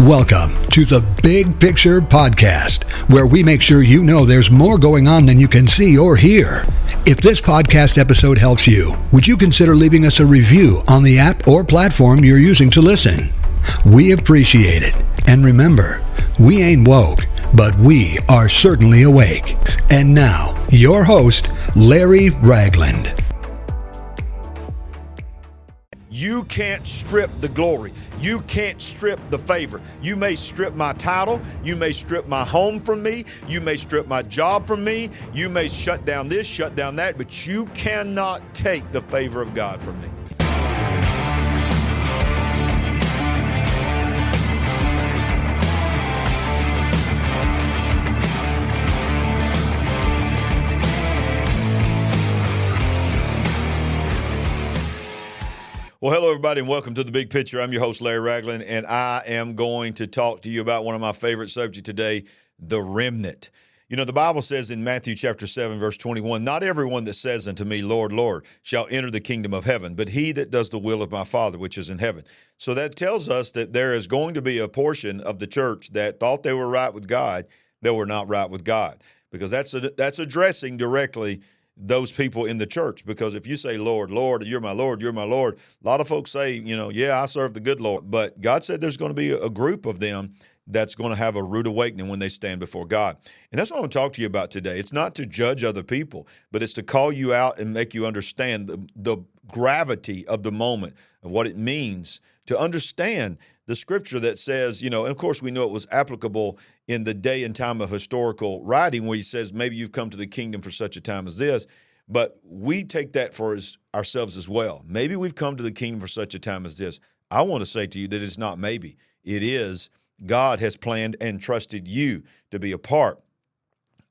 Welcome to the Big Picture Podcast, where we make sure you know there's more going on than you can see or hear. If this podcast episode helps you, would you consider leaving us a review on the app or platform you're using to listen? We appreciate it. And remember, we ain't woke, but we are certainly awake. And now, your host, Larry Ragland. You can't strip the glory. You can't strip the favor. You may strip my title. You may strip my home from me. You may strip my job from me. You may shut down this, shut down that, but you cannot take the favor of God from me. Well, hello, everybody, and welcome to The Big Picture. I'm your host, Larry Ragland, and I am going to talk to you about one of my favorite subjects today, the remnant. You know, the Bible says in Matthew chapter 7, verse 21, "Not everyone that says unto me, Lord, Lord, shall enter the kingdom of heaven, but he that does the will of my Father which is in heaven." So that tells us that there is going to be a portion of the church that thought they were right with God that were not right with God, because that's addressing directly those people in the church. Because if you say, Lord, Lord, you're my Lord, you're my Lord, a lot of folks say, you know, yeah, I serve the good Lord. But God said there's going to be a group of them that's going to have a rude awakening when they stand before God. And that's what I'm going to talk to you about today. It's not to judge other people, but it's to call you out and make you understand the gravity of the moment, of what it means to understand the scripture that says, you know, and of course we know it was applicable in the day and time of historical writing where he says, maybe you've come to the kingdom for such a time as this, but we take that for ourselves as well. Maybe we've come to the kingdom for such a time as this. I want to say to you that it's not maybe. It is. God has planned and trusted you to be a part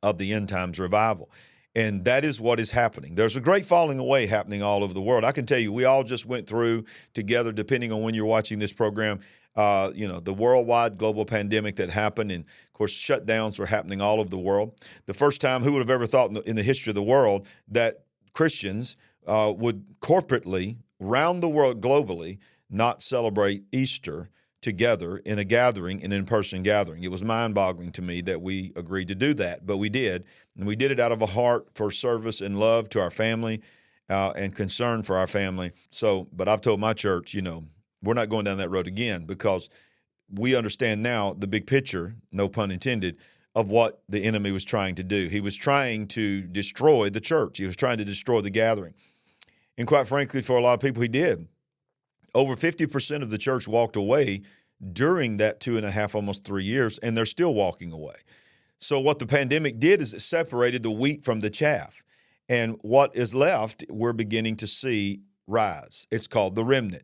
of the end times revival. And that is what is happening. There's a great falling away happening all over the world. I can tell you, we all just went through together, depending on when you're watching this program, you know, the worldwide global pandemic that happened. And, of course, shutdowns were happening all over the world. The first time, who would have ever thought in the history of the world that Christians would corporately, round the world globally, not celebrate Easter together in a gathering, an in-person gathering. It was mind-boggling to me that we agreed to do that, but we did. And we did it out of a heart for service and love to our family and concern for our family. So, but I've told my church, you know, we're not going down that road again, because we understand now the big picture, no pun intended, of what the enemy was trying to do. He was trying to destroy the church. He was trying to destroy the gathering. And quite frankly, for a lot of people, he did. Over 50% of the church walked away during that 2.5, almost 3 years, and they're still walking away. So what the pandemic did is it separated the wheat from the chaff. And what is left, we're beginning to see rise. It's called the remnant.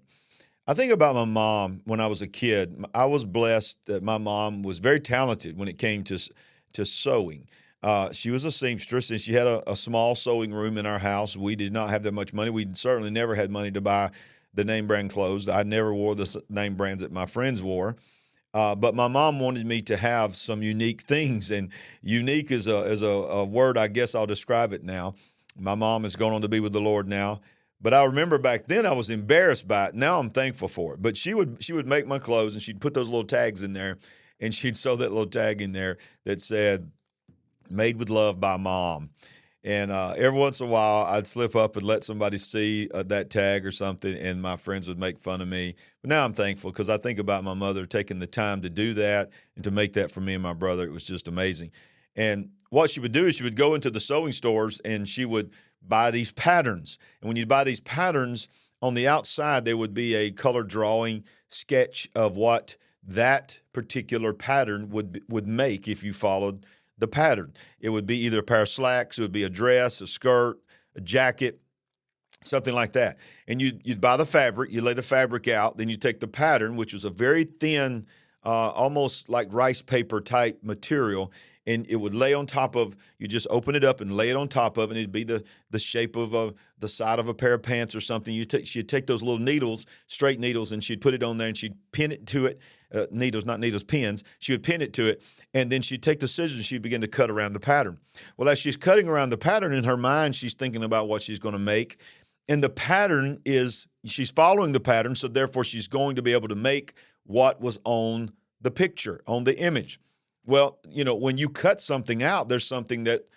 I think about my mom when I was a kid. I was blessed that my mom was very talented when it came to sewing. She was a seamstress, and she had a small sewing room in our house. We did not have that much money. We certainly never had money to buy the name brand clothes. I never wore the name brands that my friends wore. But my mom wanted me to have some unique things, and unique is a word, I guess I'll describe it now. My mom has gone on to be with the Lord now. But I remember back then I was embarrassed by it. Now I'm thankful for it. But she would make my clothes, and she'd put those little tags in there, and she'd sew that little tag in there that said, "Made with love by Mom." And every once in a while, I'd slip up and let somebody see that tag or something, and my friends would make fun of me. But now I'm thankful, because I think about my mother taking the time to do that and to make that for me and my brother. It was just amazing. And what she would do is she would go into the sewing stores, and she would buy these patterns. And when you'd buy these patterns, on the outside, there would be a color drawing sketch of what that particular pattern would make if you followed the pattern. It would be either a pair of slacks, it would be a dress, a skirt, a jacket, something like that. And you'd buy the fabric, you lay the fabric out, then you take the pattern, which was a very thin, almost like rice paper type material, and it would lay on top of, you just open it up and lay it on top of, and it'd be the shape of the side of a pair of pants or something. She'd take those little needles, straight needles, and she'd put it on there, and she'd pin it to it. Needles, not needles, pins. She would pin it to it, and then she'd take the scissors, and she'd begin to cut around the pattern. Well, as she's cutting around the pattern, in her mind, she's thinking about what she's going to make, and the pattern is, she's following the pattern, so therefore she's going to be able to make what was on the picture, on the image. Well, you know, when you cut something out, there's something that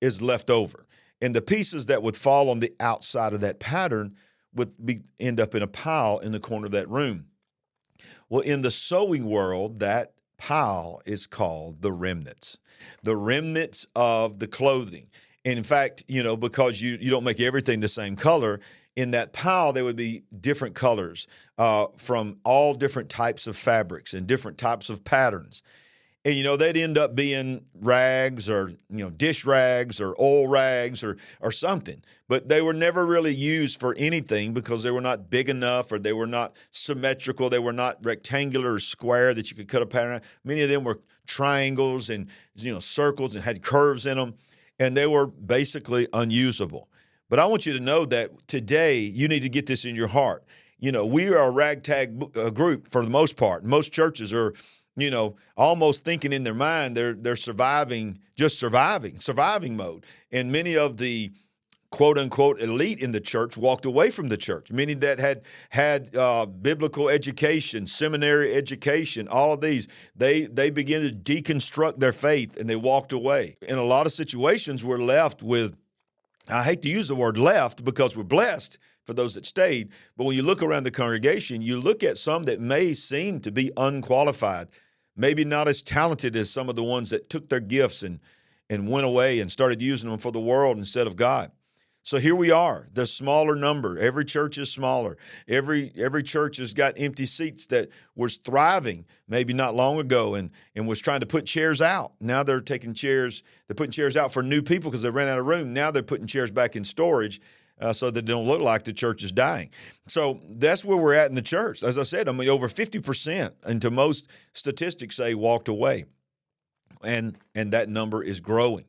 is left over. And the pieces that would fall on the outside of that pattern would end up in a pile in the corner of that room. Well, in the sewing world, that pile is called the remnants of the clothing. And in fact, you know, because you don't make everything the same color, in that pile there would be different colors from all different types of fabrics and different types of patterns. And, you know, they'd end up being rags or, you know, dish rags or oil rags or something. But they were never really used for anything because they were not big enough or they were not symmetrical. They were not rectangular or square that you could cut a pattern out. Many of them were triangles and, you know, circles and had curves in them. And they were basically unusable. But I want you to know that today you need to get this in your heart. You know, we are a ragtag group for the most part. Most churches are, you know, almost thinking in their mind they're surviving, just surviving mode. And many of the quote-unquote elite in the church walked away from the church. Many that had biblical education, seminary education, all of these, they began to deconstruct their faith and they walked away. In a lot of situations, we're left with, I hate to use the word left because we're blessed for those that stayed, but when you look around the congregation, you look at some that may seem to be unqualified, maybe not as talented as some of the ones that took their gifts and went away and started using them for the world instead of God. So here we are, the smaller number. Every church is smaller. Every church has got empty seats that was thriving maybe not long ago and was trying to put chairs out. Now they're putting chairs out for new people because they ran out of room. Now they're putting chairs back in storage so that they don't look like the church is dying. So that's where we're at in the church. As I said, I mean, over 50%, and to most statistics say walked away. And that number is growing.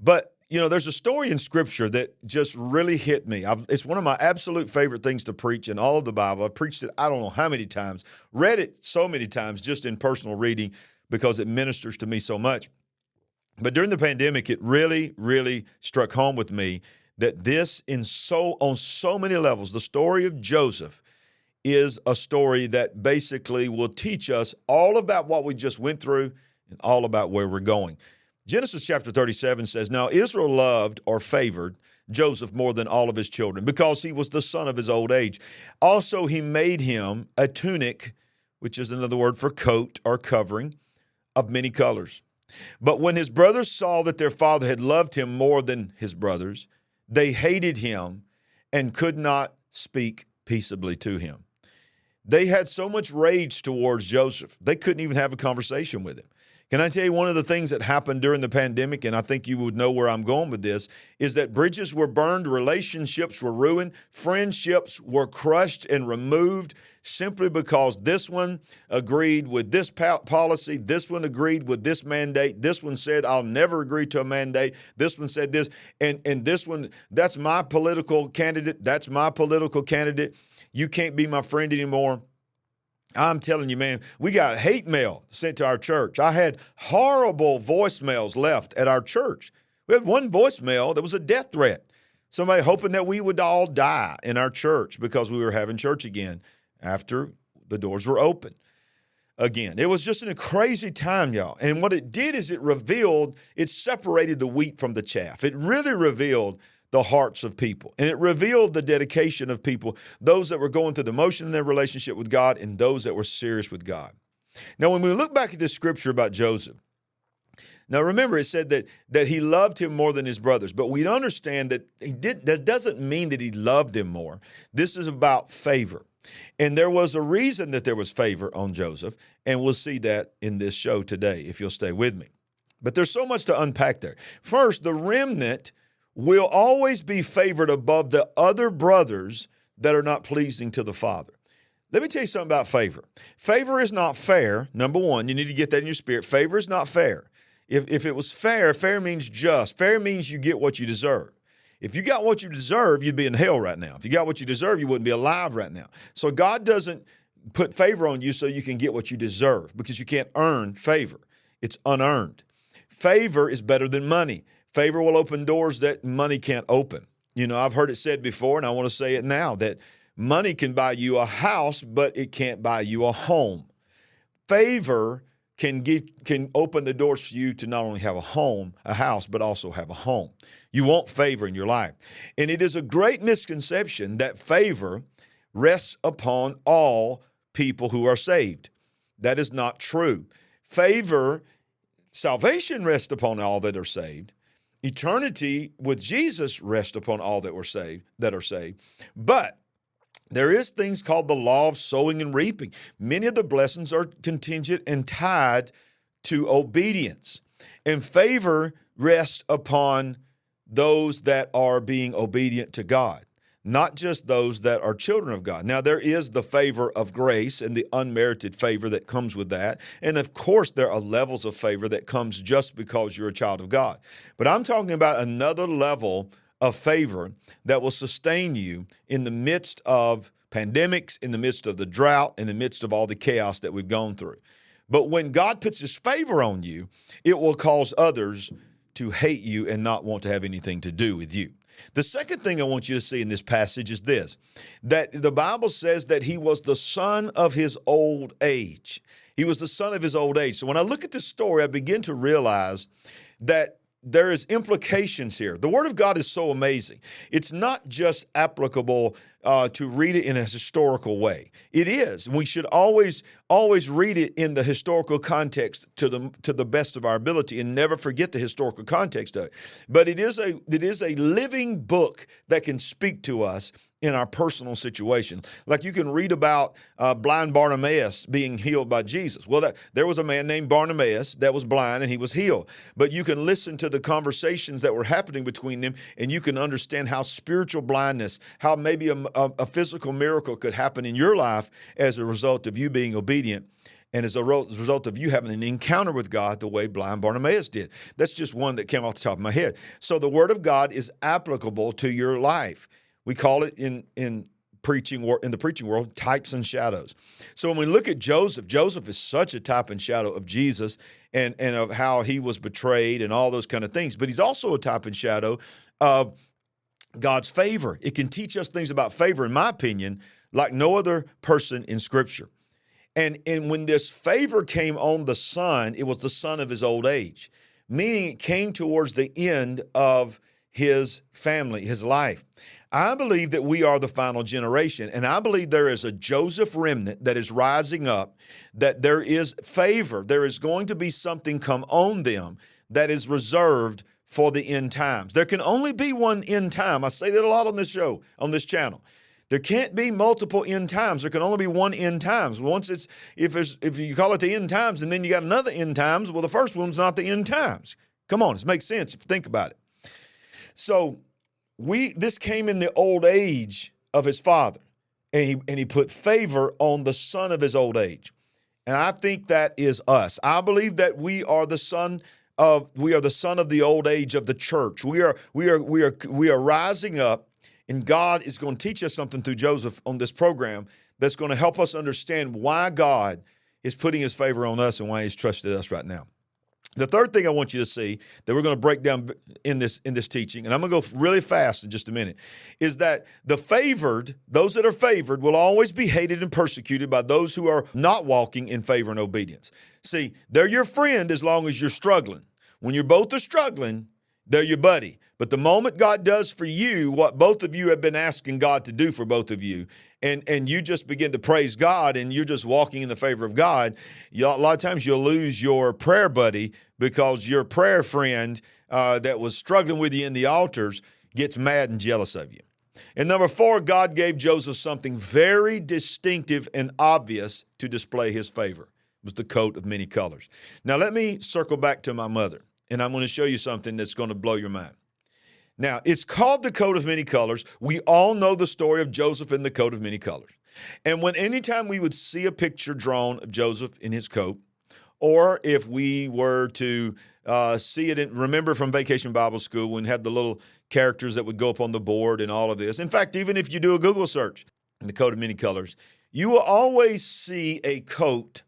But you know, there's a story in Scripture that just really hit me. It's one of my absolute favorite things to preach in all of the Bible. I've preached it I don't know how many times, read it so many times just in personal reading because it ministers to me so much. But during the pandemic, it really, really struck home with me that this on so many levels, the story of Joseph is a story that basically will teach us all about what we just went through and all about where we're going. Genesis chapter 37 says, "Now Israel loved or favored Joseph more than all of his children because he was the son of his old age. Also, he made him a tunic," which is another word for coat or covering, "of many colors. But when his brothers saw that their father had loved him more than his brothers, they hated him and could not speak peaceably to him." They had so much rage towards Joseph, they couldn't even have a conversation with him. Can I tell you one of the things that happened during the pandemic, and I think you would know where I'm going with this, is that bridges were burned, relationships were ruined, friendships were crushed and removed simply because this one agreed with this policy, this one agreed with this mandate, this one said, "I'll never agree to a mandate," this one said this, and this one, "That's my political candidate, that's my political candidate, you can't be my friend anymore." I'm telling you, man, we got hate mail sent to our church. I had horrible voicemails left at our church. We had one voicemail that was a death threat. Somebody hoping that we would all die in our church because we were having church again after the doors were open again. It was just a crazy time, y'all. And what it did is it separated the wheat from the chaff. It really revealed the hearts of people. And it revealed the dedication of people, those that were going through the motion in their relationship with God and those that were serious with God. Now, when we look back at this scripture about Joseph, now remember it said that he loved him more than his brothers, but we understand that that doesn't mean that he loved him more. This is about favor. And there was a reason that there was favor on Joseph, and we'll see that in this show today, if you'll stay with me. But there's so much to unpack there. First, the remnant will always be favored above the other brothers that are not pleasing to the Father. Let me tell you something about favor. Favor is not fair. Number one, you need to get that in your spirit. Favor is not fair. If it was fair, fair means just. Fair means you get what you deserve. If you got what you deserve, you'd be in hell right now. If you got what you deserve, you wouldn't be alive right now. So God doesn't put favor on you so you can get what you deserve because you can't earn favor. It's unearned. Favor is better than money. Favor will open doors that money can't open. You know, I've heard it said before, and I want to say it now, that money can buy you a house, but it can't buy you a home. Favor can open the doors for you to not only have a house, but also have a home. You want favor in your life. And it is a great misconception that favor rests upon all people who are saved. That is not true. Salvation rests upon all that are saved. Eternity with Jesus rests upon all that are saved. But there is things called the law of sowing and reaping. Many of the blessings are contingent and tied to obedience. And favor rests upon those that are being obedient to God, not just those that are children of God. Now, there is the favor of grace and the unmerited favor that comes with that. And of course, there are levels of favor that comes just because you're a child of God. But I'm talking about another level of favor that will sustain you in the midst of pandemics, in the midst of the drought, in the midst of all the chaos that we've gone through. But when God puts his favor on you, it will cause others to hate you and not want to have anything to do with you. The second thing I want you to see in this passage is this, that the Bible says that he was the son of his old age. He was the son of his old age. So when I look at this story, I begin to realize that there is implications here. The Word of God is so amazing. It's not just applicable to read it in a historical way. It is. We should always read it in the historical context to the best of our ability and never forget the historical context of it. But it is a living book that can speak to us in our personal situation. Like you can read about blind Bartimaeus being healed by Jesus. Well, there was a man named Bartimaeus that was blind and he was healed. But you can listen to the conversations that were happening between them and you can understand how spiritual blindness, how maybe a physical miracle could happen in your life as a result of you being obedient and as a result of you having an encounter with God the way blind Bartimaeus did. That's just one that came off the top of my head. So the Word of God is applicable to your life. We call it in the preaching world, types and shadows. So when we look at Joseph, Joseph is such a type and shadow of Jesus and of how he was betrayed and all those kind of things. But he's also a type and shadow of God's favor. It can teach us things about favor, in my opinion, like no other person in Scripture. And when this favor came on the son, it was the son of his old age, meaning it came towards the end of his family, his life. I believe that we are the final generation, and I believe there is a Joseph remnant that is rising up, that there is favor. There is going to be something come on them that is reserved for the end times. There can only be one end time. I say that a lot on this show, on this channel. There can't be multiple end times. There can only be one end times. Once it's, if you call it the end times and then you got another end times, well, the first one's not the end times. Come on, it makes sense if you think about it. So this came in the old age of his father, and he put favor on the son of his old age. And I think that is us. I believe that we are the son of the old age of the church. We are rising up, and God is going to teach us something through Joseph on this program that's going to help us understand why God is putting his favor on us and why he's trusted us right now. The third thing I want you to see that we're going to break down in this teaching, and I'm going to go really fast in just a minute, is that the favored, those that are favored, will always be hated and persecuted by those who are not walking in favor and obedience. See, they're your friend as long as you're struggling. When you both are struggling, they're your buddy. But the moment God does for you what both of you have been asking God to do for both of you, and you just begin to praise God and you're just walking in the favor of God, a lot of times you'll lose your prayer buddy because your prayer friend that was struggling with you in the altars gets mad and jealous of you. And number 4, God gave Joseph something very distinctive and obvious to display his favor. It was the coat of many colors. Now let me circle back to my mother. And I'm going to show you something that's going to blow your mind. Now, it's called the coat of many colors. We all know the story of Joseph and the coat of many colors. And anytime we would see a picture drawn of Joseph in his coat, or if we were to see it, remember from Vacation Bible School when we had the little characters that would go up on the board and all of this. In fact, even if you do a Google search in the coat of many colors, you will always see a coat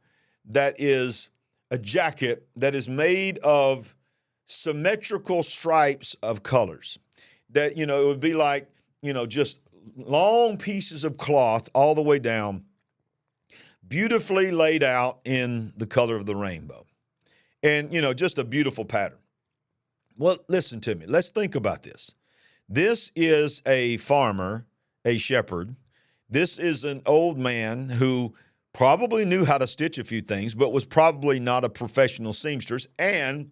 that is a jacket that is made of symmetrical stripes of colors that, it would be like, just long pieces of cloth all the way down beautifully laid out in the color of the rainbow. And, you know, just a beautiful pattern. Well, listen to me. Let's think about this. This is a farmer, a shepherd. This is an old man who probably knew how to stitch a few things, but was probably not a professional seamstress and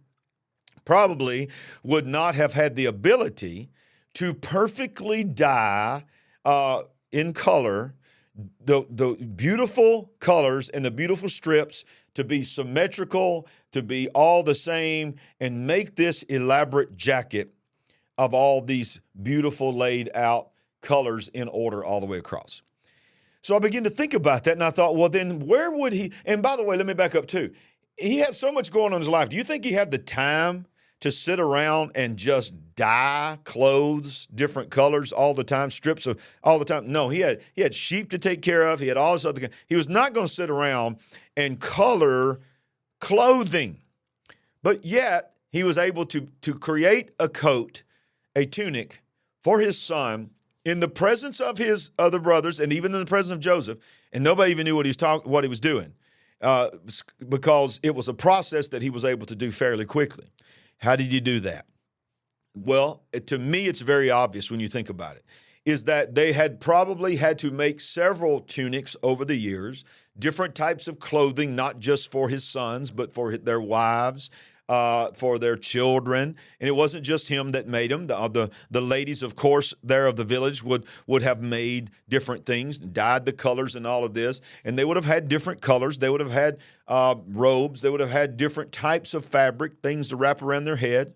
probably would not have had the ability to perfectly dye in color the beautiful colors and the beautiful strips to be symmetrical, to be all the same, and make this elaborate jacket of all these beautiful laid out colors in order all the way across. So I began to think about that, and I thought, well, then where would he – and by the way, let me back up too. He had so much going on in his life. Do you think he had the time to sit around and just dye clothes different colors all the time, strips of all the time? No, he had sheep to take care of. He had all this other – he was not going to sit around and color clothing. But yet he was able to create a coat, a tunic for his son, in the presence of his other brothers and even in the presence of Joseph, and nobody even knew what he was doing because it was a process that he was able to do fairly quickly. How did you do that? Well, to me, it's very obvious when you think about it, is that they had probably had to make several tunics over the years, different types of clothing, not just for his sons, but for their wives, for their children. And it wasn't just him that made them. The ladies, of course, there of the village would have made different things, dyed the colors and all of this. And they would have had different colors. They would have had robes. They would have had different types of fabric, things to wrap around their head.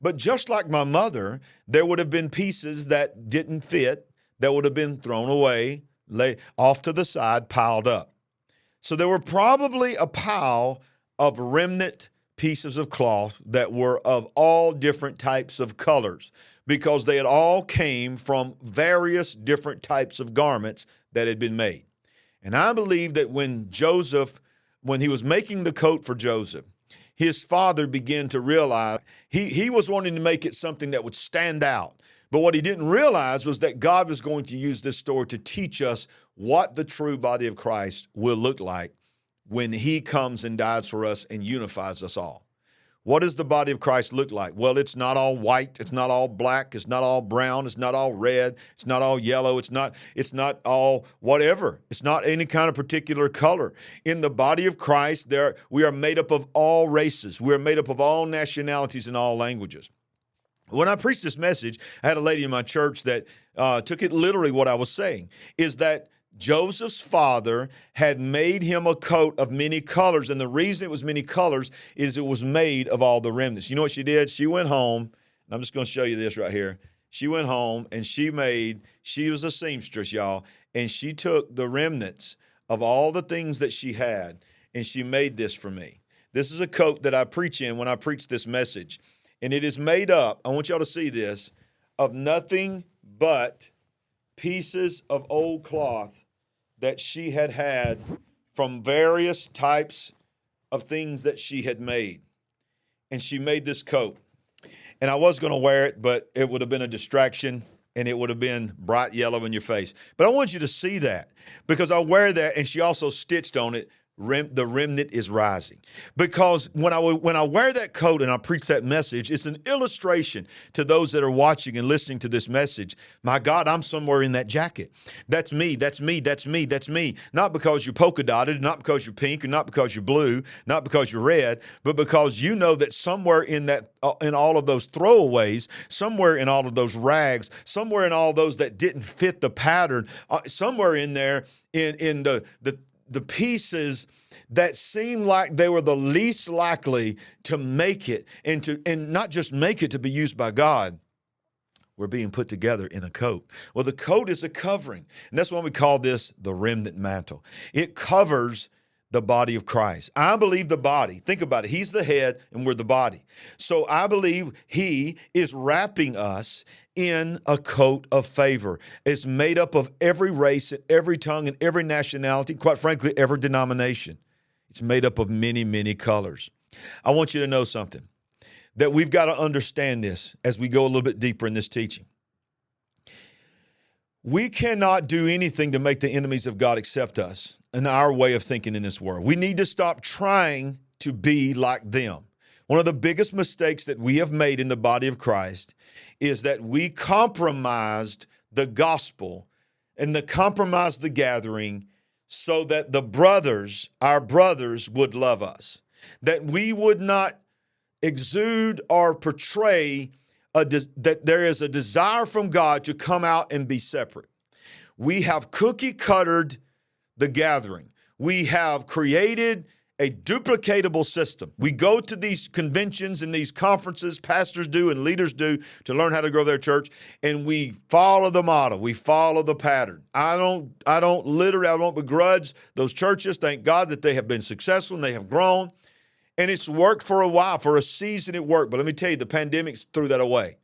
But just like my mother, there would have been pieces that didn't fit, that would have been thrown away, off to the side, piled up. So there were probably a pile of remnant pieces of cloth that were of all different types of colors because they had all came from various different types of garments that had been made. And I believe that when he was making the coat for Joseph, his father began to realize he was wanting to make it something that would stand out. But what he didn't realize was that God was going to use this story to teach us what the true body of Christ will look like when he comes and dies for us and unifies us all. What does the body of Christ look like? Well, it's not all white. It's not all black. It's not all brown. It's not all red. It's not all yellow. It's not all whatever. It's not any kind of particular color. In the body of Christ, we are made up of all races. We are made up of all nationalities and all languages. When I preached this message, I had a lady in my church that took it literally what I was saying, is that Joseph's father had made him a coat of many colors, and the reason it was many colors is it was made of all the remnants. You know what she did? She went home, and I'm just going to show you this right here. She went home, and she was a seamstress, y'all, and she took the remnants of all the things that she had, and she made this for me. This is a coat that I preach in when I preach this message, and it is made up, I want y'all to see this, of nothing but pieces of old cloth that she had had from various types of things that she had made. And she made this coat. And I was going to wear it, but it would have been a distraction, and it would have been bright yellow in your face. But I want you to see that because I wear that, and she also stitched on it, the remnant is rising. Because when I wear that coat and I preach that message, it's an illustration to those that are watching and listening to this message. My God, I'm somewhere in that jacket. That's me, that's me, that's me, that's me. Not because you're polka dotted, not because you're pink, and not because you're blue, not because you're red, but because you know that somewhere in that, in all of those throwaways, somewhere in all of those rags, somewhere in all those that didn't fit the pattern, somewhere in there, in the pieces that seemed like they were the least likely to make it and not just make it to be used by God, were being put together in a coat. Well, the coat is a covering, and that's why we call this the remnant mantle. It covers the body of Christ. I believe the body, think about it, he's the head and we're the body. So I believe he is wrapping us in a coat of favor. It's made up of every race and every tongue and every nationality, quite frankly, every denomination. It's made up of many, many colors. I want you to know something, that we've got to understand this as we go a little bit deeper in this teaching. We cannot do anything to make the enemies of God accept us in our way of thinking in this world. We need to stop trying to be like them. One of the biggest mistakes that we have made in the body of Christ is that we compromised the gospel and compromised the gathering so that the brothers, our brothers, would love us, that we would not exude or portray that there is a desire from God to come out and be separate. We have cookie-cuttered the gathering. We have created a duplicatable system. We go to these conventions and these conferences, pastors do and leaders do, to learn how to grow their church, and we follow the model. We follow the pattern. I don't begrudge those churches. Thank God that they have been successful and they have grown. And it's worked for a while, for a season it worked. But let me tell you, the pandemic threw that away.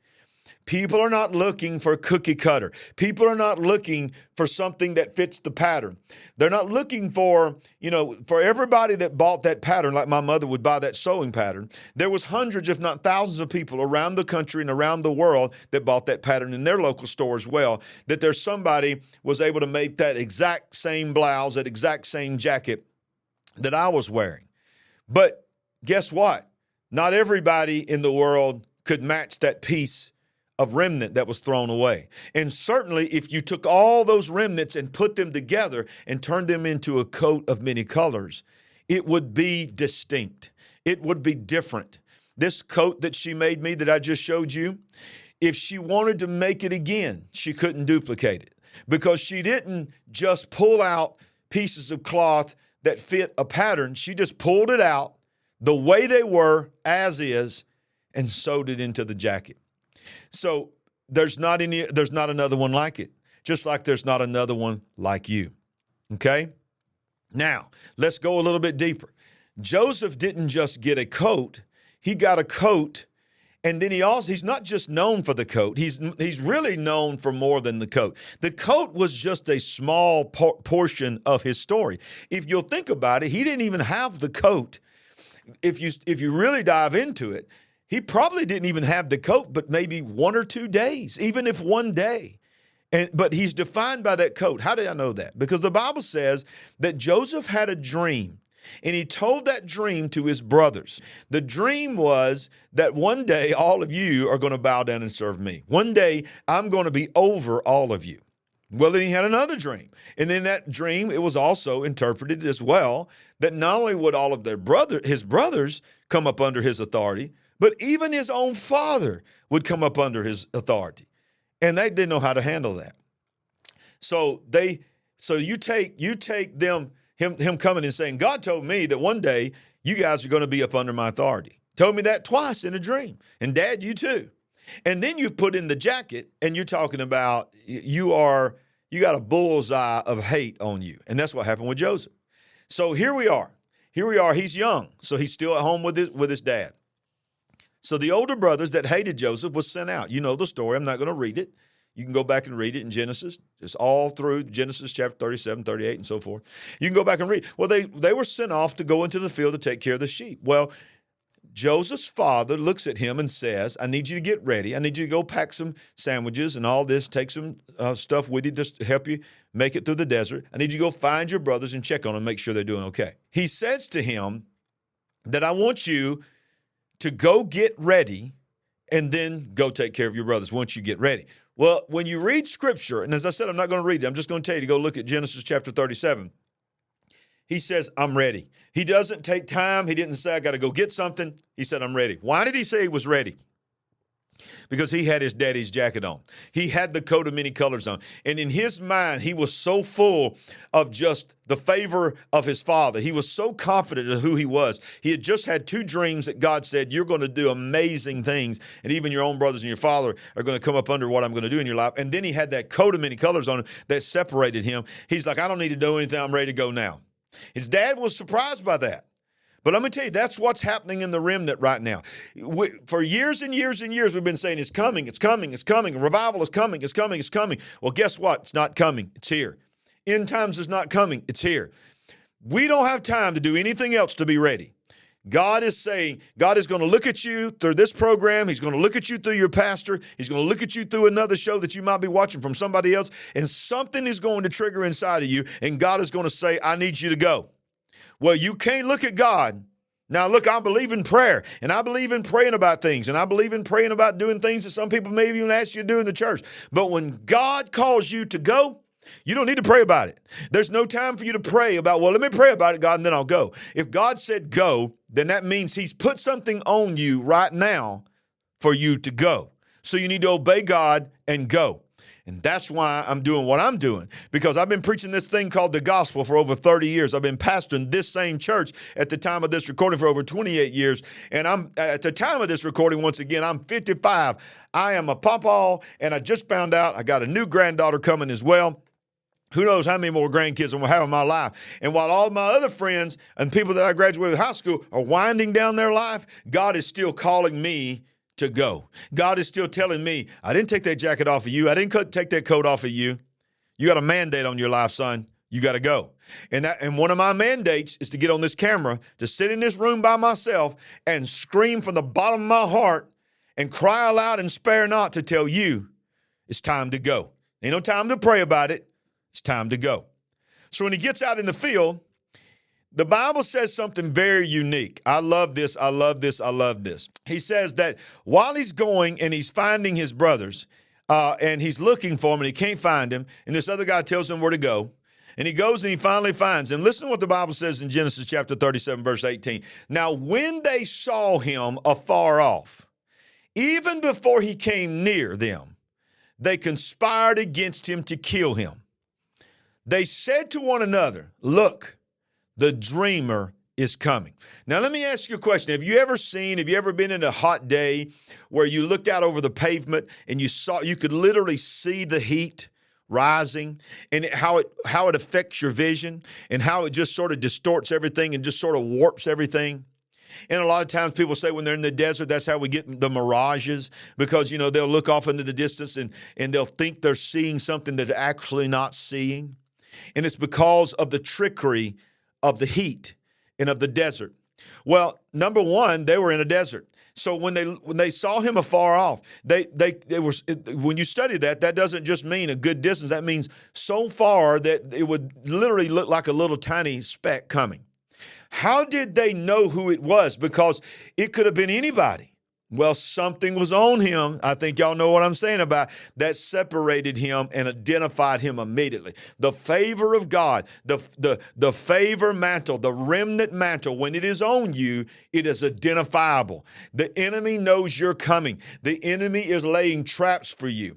People are not looking for a cookie cutter. People are not looking for something that fits the pattern. They're not looking for, for everybody that bought that pattern, like my mother would buy that sewing pattern. There was hundreds, if not thousands of people around the country and around the world that bought that pattern in their local store as well, that there's somebody was able to make that exact same blouse, that exact same jacket that I was wearing. But guess what? Not everybody in the world could match that piece of remnant that was thrown away. And certainly if you took all those remnants and put them together and turned them into a coat of many colors, it would be distinct. It would be different. This coat that she made me that I just showed you, if she wanted to make it again, she couldn't duplicate it because she didn't just pull out pieces of cloth that fit a pattern. She just pulled it out the way they were as is and sewed it into the jacket. So there's not another one like it, just like there's not another one like you. Okay? Now, let's go a little bit deeper. Joseph didn't just get a coat. He got a coat, and then he's not just known for the coat. He's really known for more than the coat. The coat was just a small portion of his story. If you'll think about it, he didn't even have the coat. If you really dive into it, he probably didn't even have the coat, but maybe 1 or 2 days, even if 1 day. But he's defined by that coat. How do I know that? Because the Bible says that Joseph had a dream, and he told that dream to his brothers. The dream was that one day all of you are going to bow down and serve me. One day I'm going to be over all of you. Well, then he had another dream. And in that dream, it was also interpreted as well that not only would all of his brothers come up under his authority, but even his own father would come up under his authority. And they didn't know how to handle that. So you take him coming and saying, God told me that one day you guys are going to be up under my authority. Told me that twice in a dream. And Dad, you too. And then you put in the jacket and you're talking about you got a bullseye of hate on you. And that's what happened with Joseph. So here we are. He's young. So he's still at home with his dad. So the older brothers that hated Joseph was sent out. You know the story. I'm not going to read it. You can go back and read it in Genesis. It's all through Genesis chapter 37, 38, and so forth. You can go back and read. Well, they were sent off to go into the field to take care of the sheep. Well, Joseph's father looks at him and says, I need you to get ready. I need you to go pack some sandwiches and all this. Take some stuff with you just to help you make it through the desert. I need you to go find your brothers and check on them, make sure they're doing okay. He says to him that I want you to go get ready and then go take care of your brothers once you get ready. Well, when you read Scripture, and as I said, I'm not going to read it. I'm just going to tell you to go look at Genesis chapter 37. He says, I'm ready. He doesn't take time. He didn't say, I got to go get something. He said, I'm ready. Why did he say he was ready? Because he had his daddy's jacket on. He had the coat of many colors on. And in his mind, he was so full of just the favor of his father. He was so confident of who he was. He had just had 2 dreams that God said, you're going to do amazing things. And even your own brothers and your father are going to come up under what I'm going to do in your life. And then he had that coat of many colors on him that separated him. He's like, I don't need to do anything. I'm ready to go now. His dad was surprised by that. But let me tell you, that's what's happening in the remnant right now. For years and years and years, we've been saying it's coming, it's coming, it's coming. Revival is coming, it's coming, it's coming. Well, guess what? It's not coming. It's here. End times is not coming. It's here. We don't have time to do anything else to be ready. God is saying, God is going to look at you through this program. He's going to look at you through your pastor. He's going to look at you through another show that you might be watching from somebody else. And something is going to trigger inside of you. And God is going to say, I need you to go. Well, you can't look at God. Now, look, I believe in prayer, and I believe in praying about things, and I believe in praying about doing things that some people may even ask you to do in the church. But when God calls you to go, you don't need to pray about it. There's no time for you to pray about, well, let me pray about it, God, and then I'll go. If God said go, then that means he's put something on you right now for you to go. So you need to obey God and go. And that's why I'm doing what I'm doing, because I've been preaching this thing called the gospel for over 30 years. I've been pastoring this same church at the time of this recording for over 28 years. And I'm at the time of this recording, once again, I'm 55. I am a papa, and I just found out I got a new granddaughter coming as well. Who knows how many more grandkids I'm going to have in my life. And while all my other friends and people that I graduated high school are winding down their life, God is still calling me to go. God is still telling me, I didn't take that jacket off of you. I didn't take that coat off of you. You got a mandate on your life, son. You got to go. And one of my mandates is to get on this camera, to sit in this room by myself and scream from the bottom of my heart and cry aloud and spare not to tell you it's time to go. Ain't no time to pray about it. It's time to go. So when he gets out in the field, the Bible says something very unique. I love this. I love this. I love this. He says that while he's going and he's finding his brothers and he's looking for them and he can't find him, and this other guy tells him where to go, and he goes and he finally finds him. Listen to what the Bible says in Genesis chapter 37, verse 18. Now, when they saw him afar off, even before he came near them, they conspired against him to kill him. They said to one another, look, the dreamer is coming. Now, let me ask you a question. Have you ever been in a hot day where you looked out over the pavement and you could literally see the heat rising and how it affects your vision and how it just sort of distorts everything and just sort of warps everything? And a lot of times people say when they're in the desert, that's how we get the mirages, because, you know, they'll look off into the distance and they'll think they're seeing something that they're actually not seeing. And it's because of the trickery of the heat and of the desert. Well, number one, they were in a desert. So when they saw him afar off, they were. When you study that doesn't just mean a good distance. That means so far that it would literally look like a little tiny speck coming. How did they know who it was? Because it could have been anybody. Well, something was on him. I think y'all know what I'm saying about that separated him and identified him immediately. The favor of God, the favor mantle, the remnant mantle, when it is on you, it is identifiable. The enemy knows you're coming. The enemy is laying traps for you.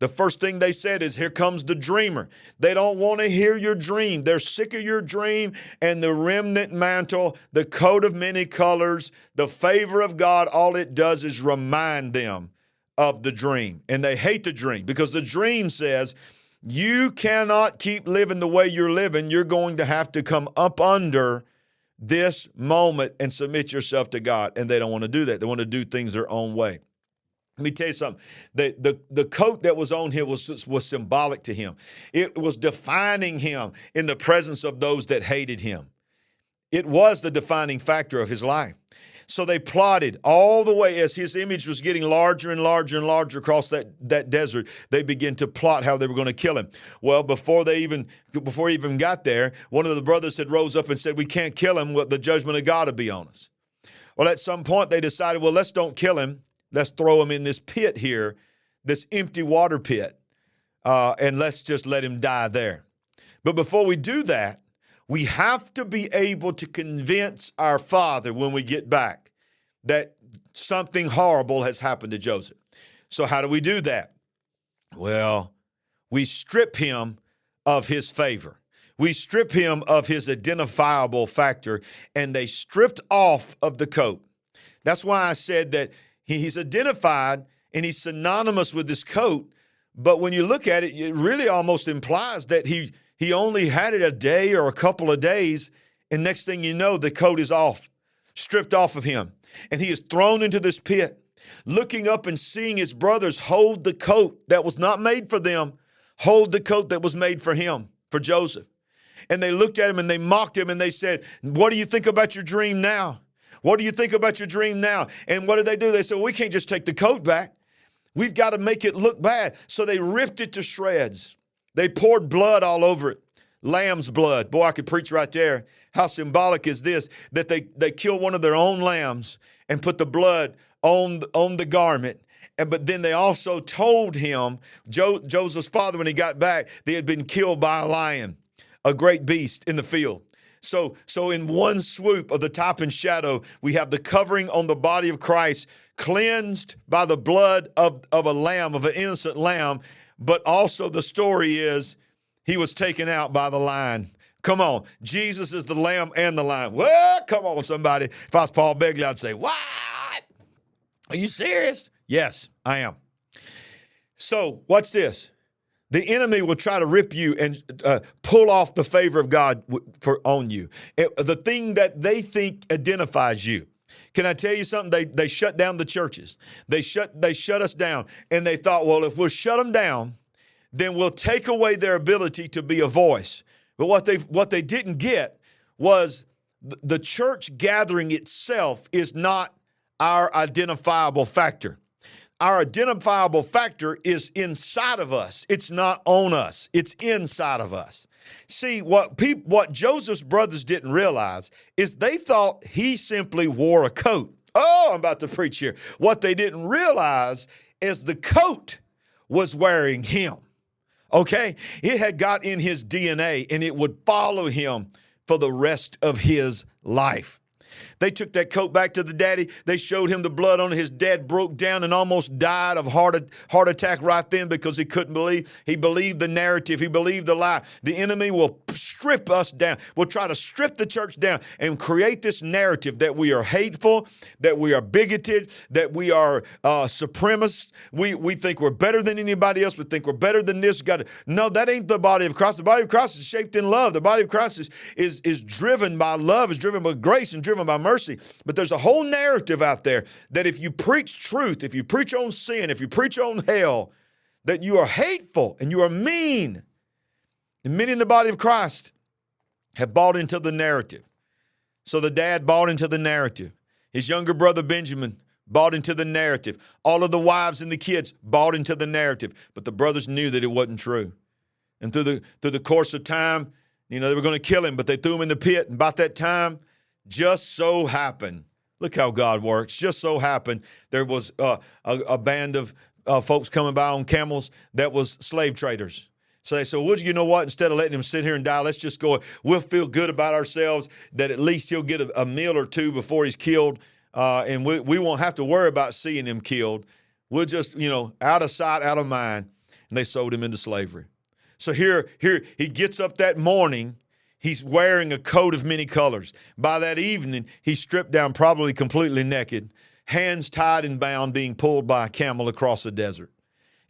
The first thing they said is, here comes the dreamer. They don't want to hear your dream. They're sick of your dream, and the remnant mantle, the coat of many colors, the favor of God, all it does is remind them of the dream. And they hate the dream because the dream says, you cannot keep living the way you're living. You're going to have to come up under this moment and submit yourself to God. And they don't want to do that. They want to do things their own way. Let me tell you something. The coat that was on him was symbolic to him. It was defining him in the presence of those that hated him. It was the defining factor of his life. So they plotted all the way as his image was getting larger and larger and larger across that desert. They began to plot how they were going to kill him. Well, before he even got there, one of the brothers had rose up and said, we can't kill him. The judgment of God will be on us. Well, at some point they decided, well, let's don't kill him. Let's throw him in this pit here, this empty water pit, and let's just let him die there. But before we do that, we have to be able to convince our father when we get back that something horrible has happened to Joseph. So how do we do that? Well, we strip him of his favor. We strip him of his identifiable factor, and they stripped off of the coat. That's why I said that he's identified and he's synonymous with this coat, but when you look at it, it really almost implies that he only had it a day or a couple of days, and next thing you know, the coat is off, stripped off of him, and he is thrown into this pit, looking up and seeing his brothers hold the coat that was not made for them, hold the coat that was made for him, for Joseph. And they looked at him and they mocked him and they said, what do you think about your dream now? What do you think about your dream now? And what did they do? They said, well, we can't just take the coat back. We've got to make it look bad. So they ripped it to shreds. They poured blood all over it. Lamb's blood. Boy, I could preach right there. How symbolic is this? That they kill one of their own lambs and put the blood on the garment. But then they also told him, Joseph's father, when he got back, they had been killed by a lion, a great beast in the field. So in one swoop of the type and shadow, we have the covering on the body of Christ, cleansed by the blood of a lamb, of an innocent lamb. But also the story is he was taken out by the lion. Come on. Jesus is the lamb and the lion. Well, come on, somebody. If I was Paul Begley, I'd say, what? Are you serious? Yes, I am. So watch this. The enemy will try to rip you and pull off the favor of God on you. The thing that they think identifies you. Can I tell you something? They shut down the churches. They shut us down. And they thought, well, if we'll shut them down, then we'll take away their ability to be a voice. But what they didn't get was the church gathering itself is not our identifiable factor. Our identifiable factor is inside of us. It's not on us. It's inside of us. See, what Joseph's brothers didn't realize is they thought he simply wore a coat. Oh, I'm about to preach here. What they didn't realize is the coat was wearing him, okay? It had got in his DNA, and it would follow him for the rest of his life. They took that coat back to the daddy. They showed him the blood on his dad, broke down and almost died of heart attack right then because he couldn't believe. He believed the narrative. He believed the lie. The enemy will strip us down, will try to strip the church down and create this narrative that we are hateful, that we are bigoted, that we are supremacists. We think we're better than anybody else. We think we're better than this. No, that ain't the body of Christ. The body of Christ is shaped in love. The body of Christ is driven by love, is driven by grace, and driven by mercy. But there's a whole narrative out there that if you preach truth, if you preach on sin, if you preach on hell, that you are hateful and you are mean. And many in the body of Christ have bought into the narrative. So the dad bought into the narrative. His younger brother Benjamin bought into the narrative. All of the wives and the kids bought into the narrative. But the brothers knew that it wasn't true. And through the course of time, you know, they were going to kill him, but they threw him in the pit. And about that time, just so happened, look how God works, just so happened there was a band of folks coming by on camels that was slave traders. So they said, well, you know what, instead of letting him sit here and die, let's just go, we'll feel good about ourselves that at least he'll get a meal or two before he's killed, and we won't have to worry about seeing him killed. We'll just, you know, out of sight, out of mind, and they sold him into slavery. So here he gets up that morning. He's wearing a coat of many colors. By that evening, he's stripped down, probably completely naked, hands tied and bound, being pulled by a camel across the desert.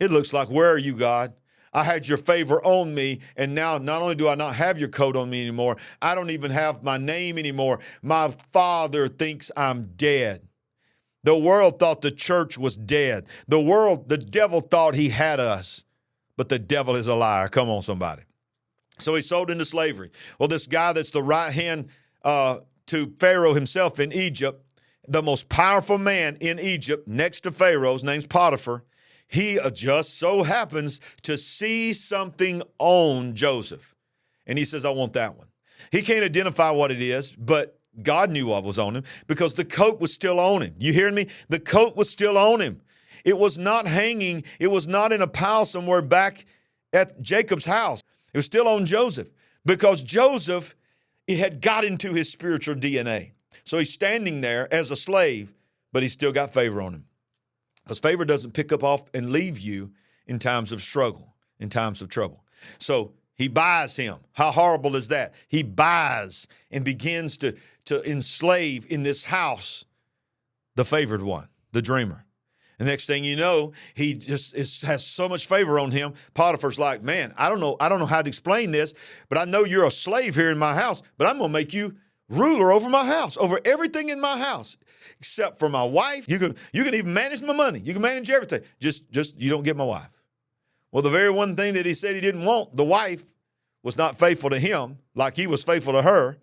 It looks like, where are you, God? I had your favor on me, and now not only do I not have your coat on me anymore, I don't even have my name anymore. My father thinks I'm dead. The world thought the church was dead. The devil thought he had us, but the devil is a liar. Come on, somebody. So he's sold into slavery. Well, this guy that's the right hand to Pharaoh himself in Egypt, the most powerful man in Egypt next to Pharaoh, his name's Potiphar, he just so happens to see something on Joseph. And he says, I want that one. He can't identify what it is, but God knew what was on him because the coat was still on him. You hearing me? The coat was still on him. It was not hanging. It was not in a pile somewhere back at Jacob's house. It was still on Joseph because Joseph, it had got into his spiritual DNA. So he's standing there as a slave, but he's still got favor on him. Because favor doesn't pick up off and leave you in times of struggle, in times of trouble. So he buys him. How horrible is that? He buys and begins to enslave in this house the favored one, the dreamer. The next thing you know, he just has so much favor on him. Potiphar's like, man, I don't know how to explain this, but I know you're a slave here in my house, but I'm going to make you ruler over my house, over everything in my house, except for my wife. You can even manage my money. You can manage everything. Just you don't get my wife. Well, the very one thing that he said he didn't want, the wife was not faithful to him like he was faithful to her,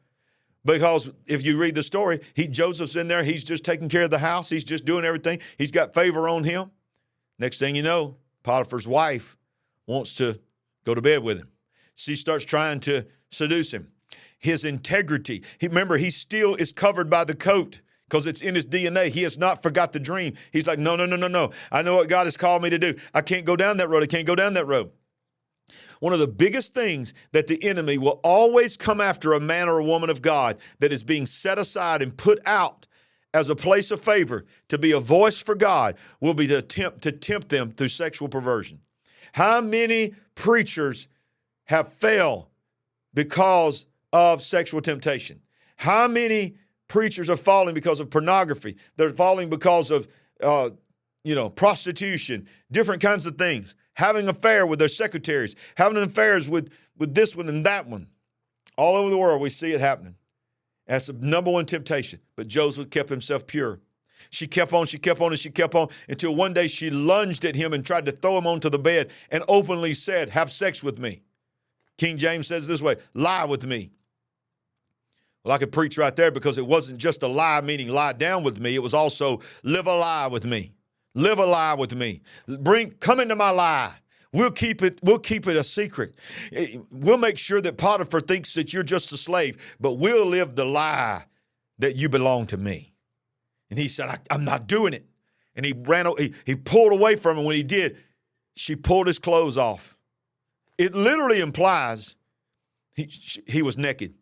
Because if you read the story, Joseph's in there. He's just taking care of the house. He's just doing everything. He's got favor on him. Next thing you know, Potiphar's wife wants to go to bed with him. She starts trying to seduce him. His integrity. Remember, he still is covered by the coat because it's in his DNA. He has not forgot the dream. He's like, no. I know what God has called me to do. I can't go down that road. One of the biggest things that the enemy will always come after a man or a woman of God that is being set aside and put out as a place of favor to be a voice for God will be to attempt to tempt them through sexual perversion. How many preachers have failed because of sexual temptation? How many preachers are falling because of pornography? They're falling because of, prostitution, different kinds of things. Having an affair with their secretaries, having affairs with this one and that one. All over the world, we see it happening. That's the number one temptation. But Joseph kept himself pure. She kept on until one day she lunged at him and tried to throw him onto the bed and openly said, "Have sex with me." King James says this way, "Lie with me." Well, I could preach right there because it wasn't just a lie, meaning lie down with me. It was also live a lie with me. Live a lie with me. Come into my lie. We'll keep it a secret. We'll make sure that Potiphar thinks that you're just a slave, but we'll live the lie that you belong to me. And he said, I'm not doing it. And he pulled away from him. When he did, she pulled his clothes off. It literally implies he was naked.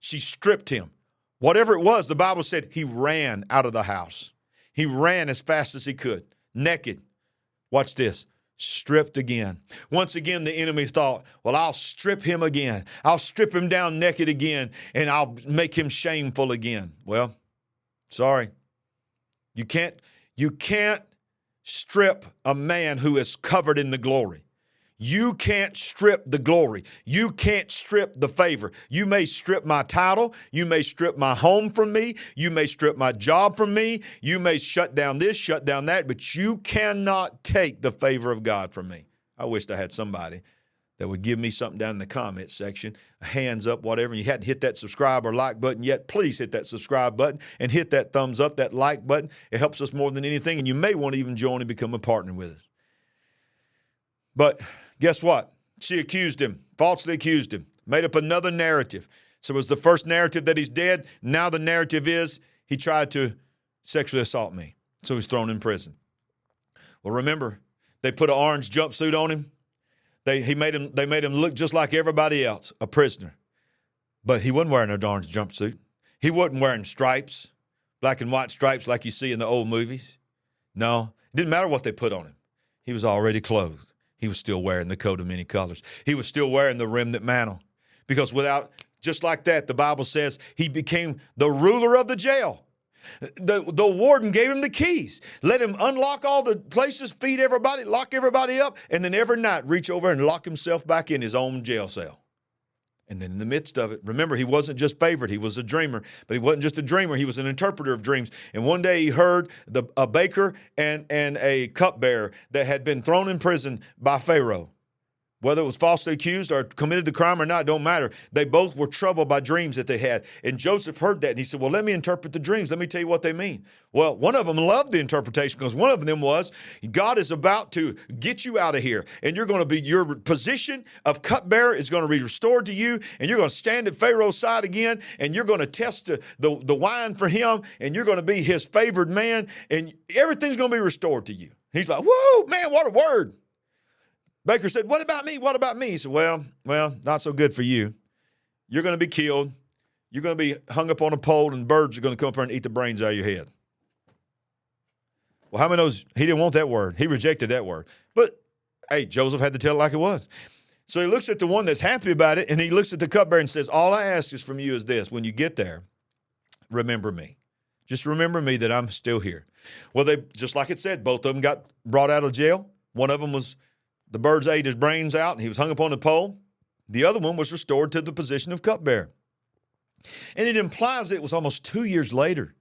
She stripped him. Whatever it was, the Bible said he ran out of the house. He ran as fast as he could. Naked. Watch this. Stripped again. Once again, the enemy thought, well, I'll strip him again. I'll strip him down naked again, and I'll make him shameful again. Well, sorry. You can't strip a man who is covered in the glory. You can't strip the glory. You can't strip the favor. You may strip my title. You may strip my home from me. You may strip my job from me. You may shut down this, shut down that, but you cannot take the favor of God from me. I wished I had somebody that would give me something down in the comment section, hands up, whatever. You hadn't hit that subscribe or like button yet. Please hit that subscribe button and hit that thumbs up, that like button. It helps us more than anything, and you may want to even join and become a partner with us. But guess what? She accused him, falsely accused him, made up another narrative. So it was the first narrative that he's dead. Now the narrative is he tried to sexually assault me. So he's thrown in prison. Well, remember, they put an orange jumpsuit on him. They made him look just like everybody else, a prisoner. But he wasn't wearing an orange jumpsuit. He wasn't wearing stripes, black and white stripes like you see in the old movies. No, it didn't matter what they put on him. He was already clothed. He was still wearing the coat of many colors. He was still wearing the remnant mantle. Because just like that, the Bible says he became the ruler of the jail. The warden gave him the keys. Let him unlock all the places, feed everybody, lock everybody up, and then every night reach over and lock himself back in his own jail cell. And then in the midst of it, remember, he wasn't just favored. He was a dreamer, but he wasn't just a dreamer. He was an interpreter of dreams. And one day he heard a baker and a cupbearer that had been thrown in prison by Pharaoh. Whether it was falsely accused or committed the crime or not, don't matter. They both were troubled by dreams that they had. And Joseph heard that, and he said, well, let me interpret the dreams. Let me tell you what they mean. Well, one of them loved the interpretation because one of them was, God is about to get you out of here, and your position of cupbearer is going to be restored to you, and you're going to stand at Pharaoh's side again, and you're going to test the wine for him, and you're going to be his favored man, and everything's going to be restored to you. He's like, whoa, man, what a word. Baker said, what about me? He said, well, not so good for you. You're going to be killed. You're going to be hung up on a pole, and birds are going to come up and eat the brains out of your head. Well, how many knows he didn't want that word? He rejected that word. But, hey, Joseph had to tell it like it was. So he looks at the one that's happy about it, and he looks at the cupbearer and says, all I ask is from you is this. When you get there, remember me. Just remember me that I'm still here. Well, they just like it said, both of them got brought out of jail. One of them was... the birds ate his brains out, and he was hung upon a pole. The other one was restored to the position of cupbearer. And it implies it was almost 2 years later.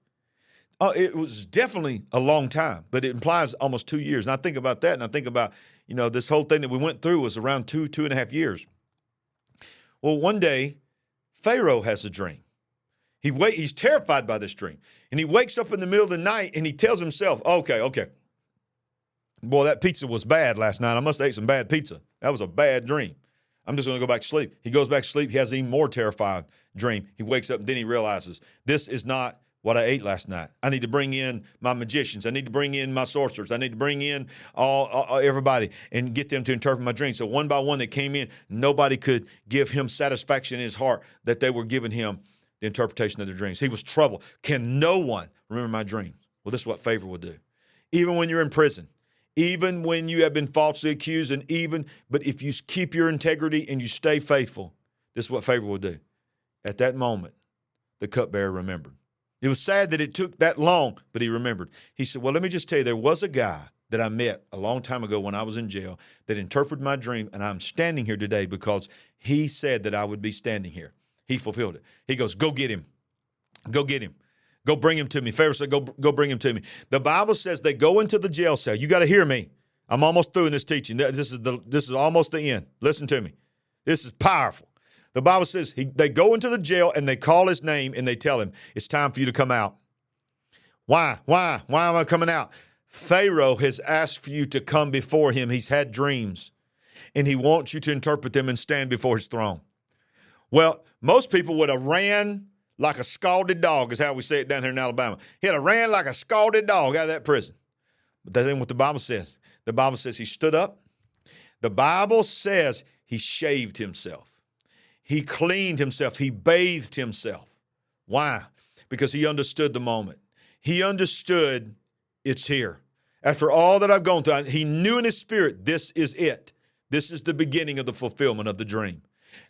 It was definitely a long time, but it implies almost 2 years. And I think about that, and I think about, this whole thing that we went through was around 2.5 years. Well, one day, Pharaoh has a dream. He's terrified by this dream. And he wakes up in the middle of the night and he tells himself, okay. Boy, that pizza was bad last night. I must have ate some bad pizza. That was a bad dream. I'm just going to go back to sleep. He goes back to sleep. He has an even more terrifying dream. He wakes up and then he realizes this is not what I ate last night. I need to bring in my magicians. I need to bring in my sorcerers. I need to bring in everybody and get them to interpret my dream. So one by one they came in. Nobody could give him satisfaction in his heart that they were giving him the interpretation of their dreams. He was troubled. Can no one remember my dreams? Well, this is what favor will do. Even when you're in prison, even when you have been falsely accused, and but if you keep your integrity and you stay faithful, this is what favor will do. At that moment, the cupbearer remembered. It was sad that it took that long, but he remembered. He said, well, let me just tell you, there was a guy that I met a long time ago when I was in jail that interpreted my dream, and I'm standing here today because he said that I would be standing here. He fulfilled it. He goes, go get him. Go get him. Go bring him to me. Pharaoh said, go bring him to me. The Bible says they go into the jail cell. You got to hear me. I'm almost through in this teaching. This is almost the end. Listen to me. This is powerful. The Bible says they go into the jail and they call his name and they tell him, it's time for you to come out. Why? Why am I coming out? Pharaoh has asked for you to come before him. He's had dreams and he wants you to interpret them and stand before his throne. Well, most people would have ran like a scalded dog, is how we say it down here in Alabama. He'd have ran like a scalded dog out of that prison. But that ain't what the Bible says. The Bible says he stood up. The Bible says he shaved himself. He cleaned himself. He bathed himself. Why? Because he understood the moment. He understood it's here. After all that I've gone through, he knew in his spirit, this is it. This is the beginning of the fulfillment of the dream.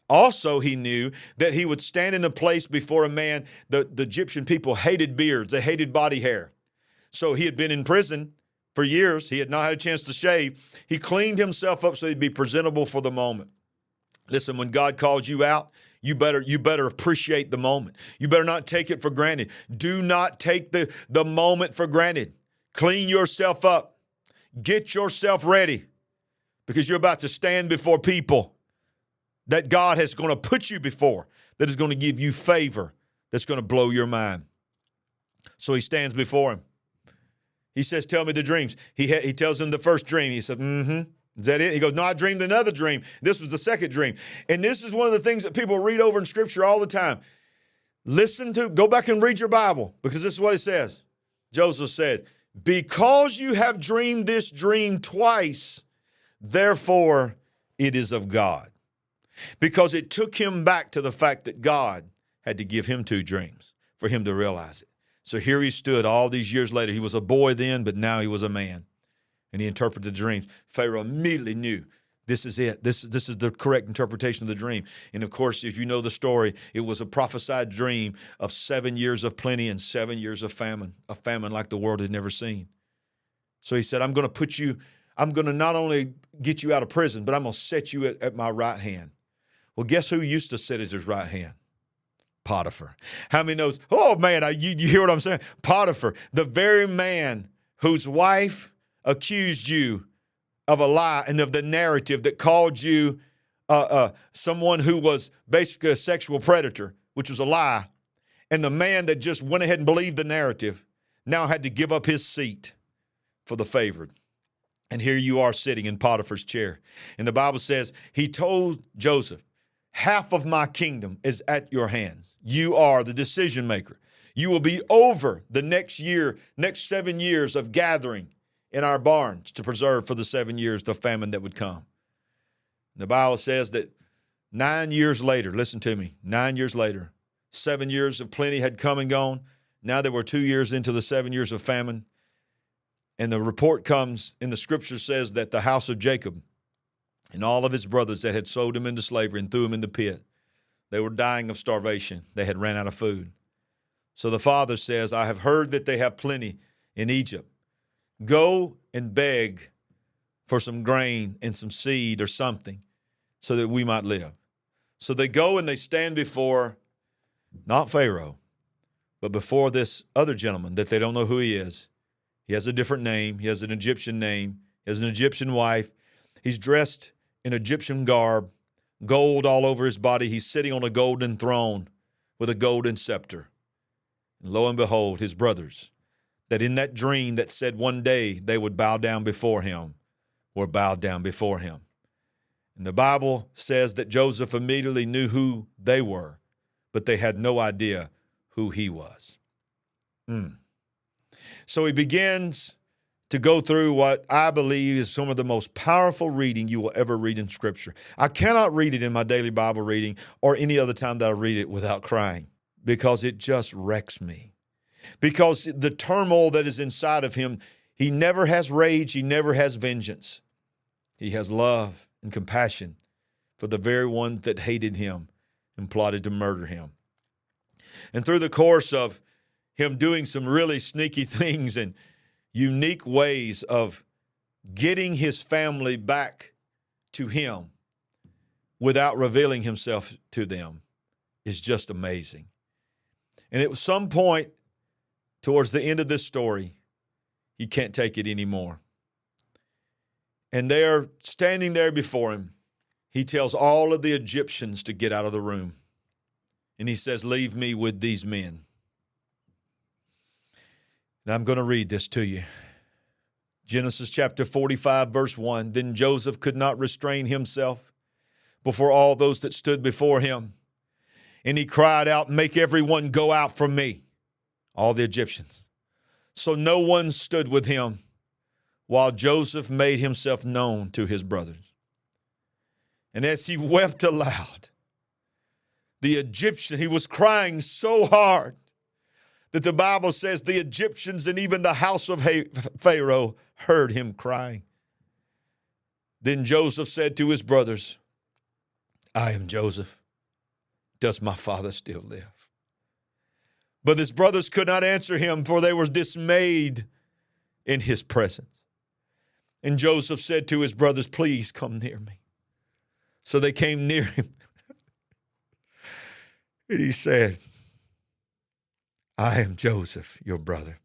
Also, he knew that he would stand in a place before a man. The Egyptian people hated beards. They hated body hair. So he had been in prison for years. He had not had a chance to shave. He cleaned himself up so he'd be presentable for the moment. Listen, when God calls you out, you better appreciate the moment. You better not take it for granted. Do not take the moment for granted. Clean yourself up. Get yourself ready because you're about to stand before people that God is going to put you before, that is going to give you favor, that's going to blow your mind. So he stands before him. He says, tell me the dreams. He tells him the first dream. He said, is that it? He goes, no, I dreamed another dream. This was the second dream. And this is one of the things that people read over in Scripture all the time. Go back and read your Bible, because this is what it says. Joseph said, because you have dreamed this dream twice, therefore it is of God. Because it took him back to the fact that God had to give him two dreams for him to realize it. So here he stood all these years later. He was a boy then, but now he was a man. And he interpreted the dreams. Pharaoh immediately knew this is it. This is the correct interpretation of the dream. And, of course, if you know the story, it was a prophesied dream of 7 years of plenty and 7 years of famine, a famine like the world had never seen. So he said, I'm going to not only get you out of prison, but I'm going to set you at my right hand. Well, guess who used to sit at his right hand? Potiphar. How many knows? Oh, man, you hear what I'm saying? Potiphar, the very man whose wife accused you of a lie and of the narrative that called you someone who was basically a sexual predator, which was a lie, and the man that just went ahead and believed the narrative now had to give up his seat for the favored. And here you are sitting in Potiphar's chair. And the Bible says he told Joseph, half of my kingdom is at your hands. You are the decision maker. You will be over the next 7 years of gathering in our barns to preserve for the 7 years the famine that would come. The Bible says that 9 years later, listen to me, 9 years later, 7 years of plenty had come and gone. Now they were 2 years into the 7 years of famine. And the report comes in the Scripture says that the house of Jacob and all of his brothers that had sold him into slavery and threw him in the pit, they were dying of starvation. They had ran out of food. So the father says, I have heard that they have plenty in Egypt. Go and beg for some grain and some seed or something so that we might live. So they go and they stand before, not Pharaoh, but before this other gentleman that they don't know who he is. He has a different name. He has an Egyptian name. He has an Egyptian wife. He's dressed in Egyptian garb, gold all over his body. He's sitting on a golden throne with a golden scepter. And lo and behold, his brothers, that in that dream that said one day they would bow down before him, were bowed down before him. And the Bible says that Joseph immediately knew who they were, but they had no idea who he was. So he begins to go through what I believe is some of the most powerful reading you will ever read in Scripture. I cannot read it in my daily Bible reading or any other time that I read it without crying, because it just wrecks me. Because the turmoil that is inside of him, he never has rage, he never has vengeance. He has love and compassion for the very ones that hated him and plotted to murder him. And through the course of him doing some really sneaky things and unique ways of getting his family back to him without revealing himself to them is just amazing. And at some point towards the end of this story, he can't take it anymore. And they are standing there before him. He tells all of the Egyptians to get out of the room. And he says, "Leave me with these men." Now I'm going to read this to you. Genesis chapter 45, verse 1. Then Joseph could not restrain himself before all those that stood before him. And he cried out, "Make everyone go out from me," all the Egyptians. So no one stood with him while Joseph made himself known to his brothers. And as he wept aloud, the Egyptian, he was crying so hard that the Bible says the Egyptians and even the house of Pharaoh heard him crying. Then Joseph said to his brothers, "I am Joseph. Does my father still live?" But his brothers could not answer him, for they were dismayed in his presence. And Joseph said to his brothers, "Please come near me." So they came near him. And he said, "I am Joseph, your brother,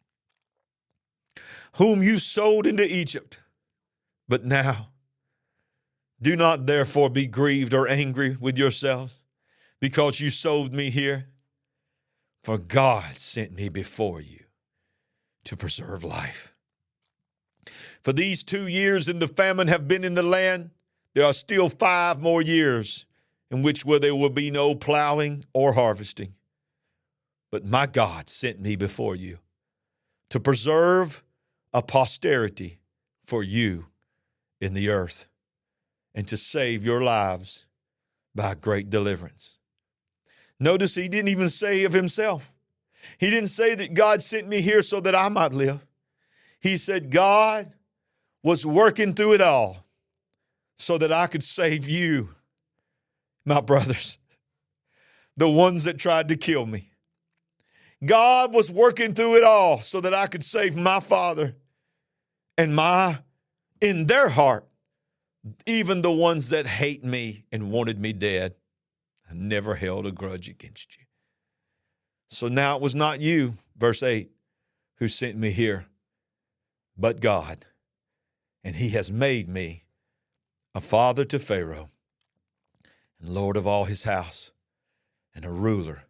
whom you sold into Egypt. But now, do not therefore be grieved or angry with yourselves, because you sold me here. For God sent me before you to preserve life. For these 2 years in the famine have been in the land. There are still 5 more years in which where there will be no plowing or harvesting. But my God sent me before you to preserve a posterity for you in the earth and to save your lives by great deliverance." Notice he didn't even say of himself. He didn't say that God sent me here so that I might live. He said God was working through it all so that I could save you, my brothers, the ones that tried to kill me. God was working through it all so that I could save my father and in their heart, even the ones that hate me and wanted me dead. I never held a grudge against you. So now it was not you, verse 8, who sent me here, but God. And he has made me a father to Pharaoh and lord of all his house and a ruler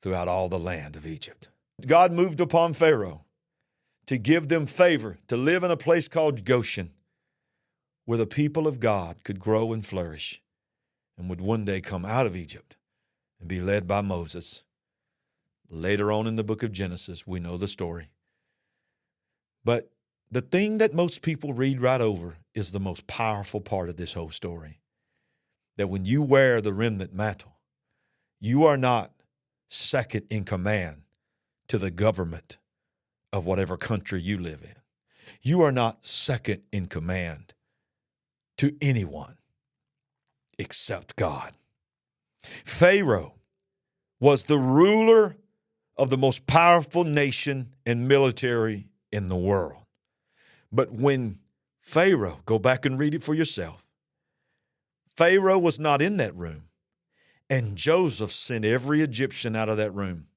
throughout all the land of Egypt. God moved upon Pharaoh to give them favor, to live in a place called Goshen, where the people of God could grow and flourish and would one day come out of Egypt and be led by Moses. Later on in the book of Genesis, we know the story. But the thing that most people read right over is the most powerful part of this whole story, that when you wear the remnant mantle, you are not second in command to the government of whatever country you live in. You are not second in command to anyone except God. Pharaoh was the ruler of the most powerful nation and military in the world. But when Pharaoh, go back and read it for yourself, Pharaoh was not in that room. And Joseph sent every Egyptian out of that room.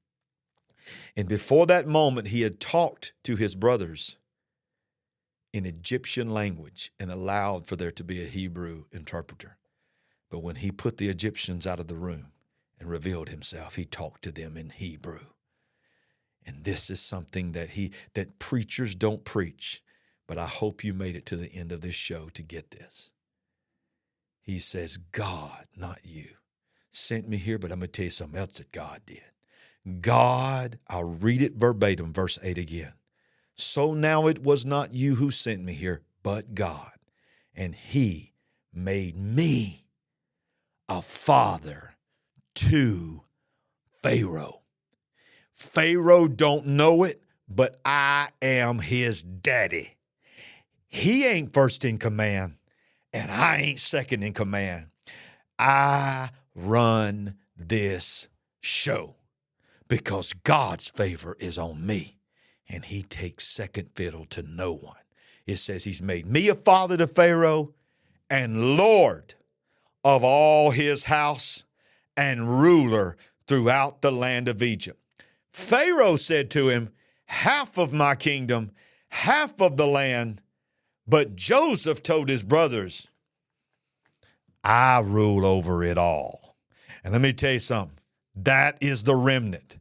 And before that moment, he had talked to his brothers in Egyptian language and allowed for there to be a Hebrew interpreter. But when he put the Egyptians out of the room and revealed himself, he talked to them in Hebrew. And this is something that that preachers don't preach. But I hope you made it to the end of this show to get this. He says, God, not you, sent me here, but I'm going to tell you something else that God did. God, I'll read it verbatim, verse 8 again. So now it was not you who sent me here, but God. And he made me a father to Pharaoh. Pharaoh don't know it, but I am his daddy. He ain't first in command, and I ain't second in command. I run this show because God's favor is on me, and he takes second fiddle to no one. It says he's made me a father to Pharaoh and Lord of all his house and ruler throughout the land of Egypt. Pharaoh said to him, half of my kingdom, half of the land. But Joseph told his brothers, I rule over it all. And let me tell you something. That is the remnant.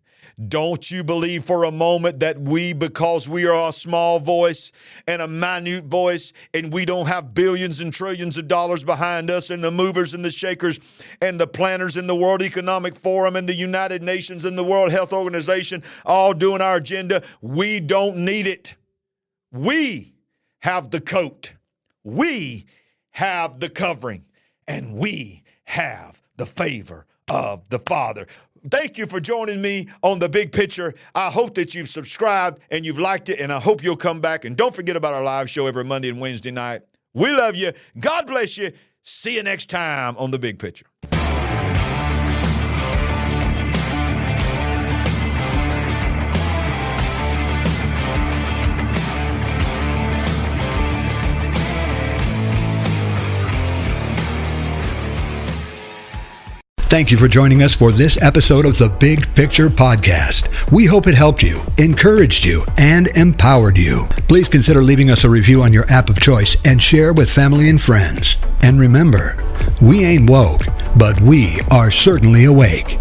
Don't you believe for a moment that we, because we are a small voice and a minute voice, and we don't have billions and trillions of dollars behind us and the movers and the shakers and the planners in the World Economic Forum and the United Nations and the World Health Organization all doing our agenda, we don't need it. We have the coat. We have the covering. And we have the favor of the Father. Thank you for joining me on The Big Picture. I hope that you've subscribed and you've liked it, and I hope you'll come back. And don't forget about our live show every Monday and Wednesday night. We love you. God bless you. See you next time on The Big Picture. Thank you for joining us for this episode of the Big Picture Podcast. We hope it helped you, encouraged you, and empowered you. Please consider leaving us a review on your app of choice and share with family and friends. And remember, we ain't woke, but we are certainly awake.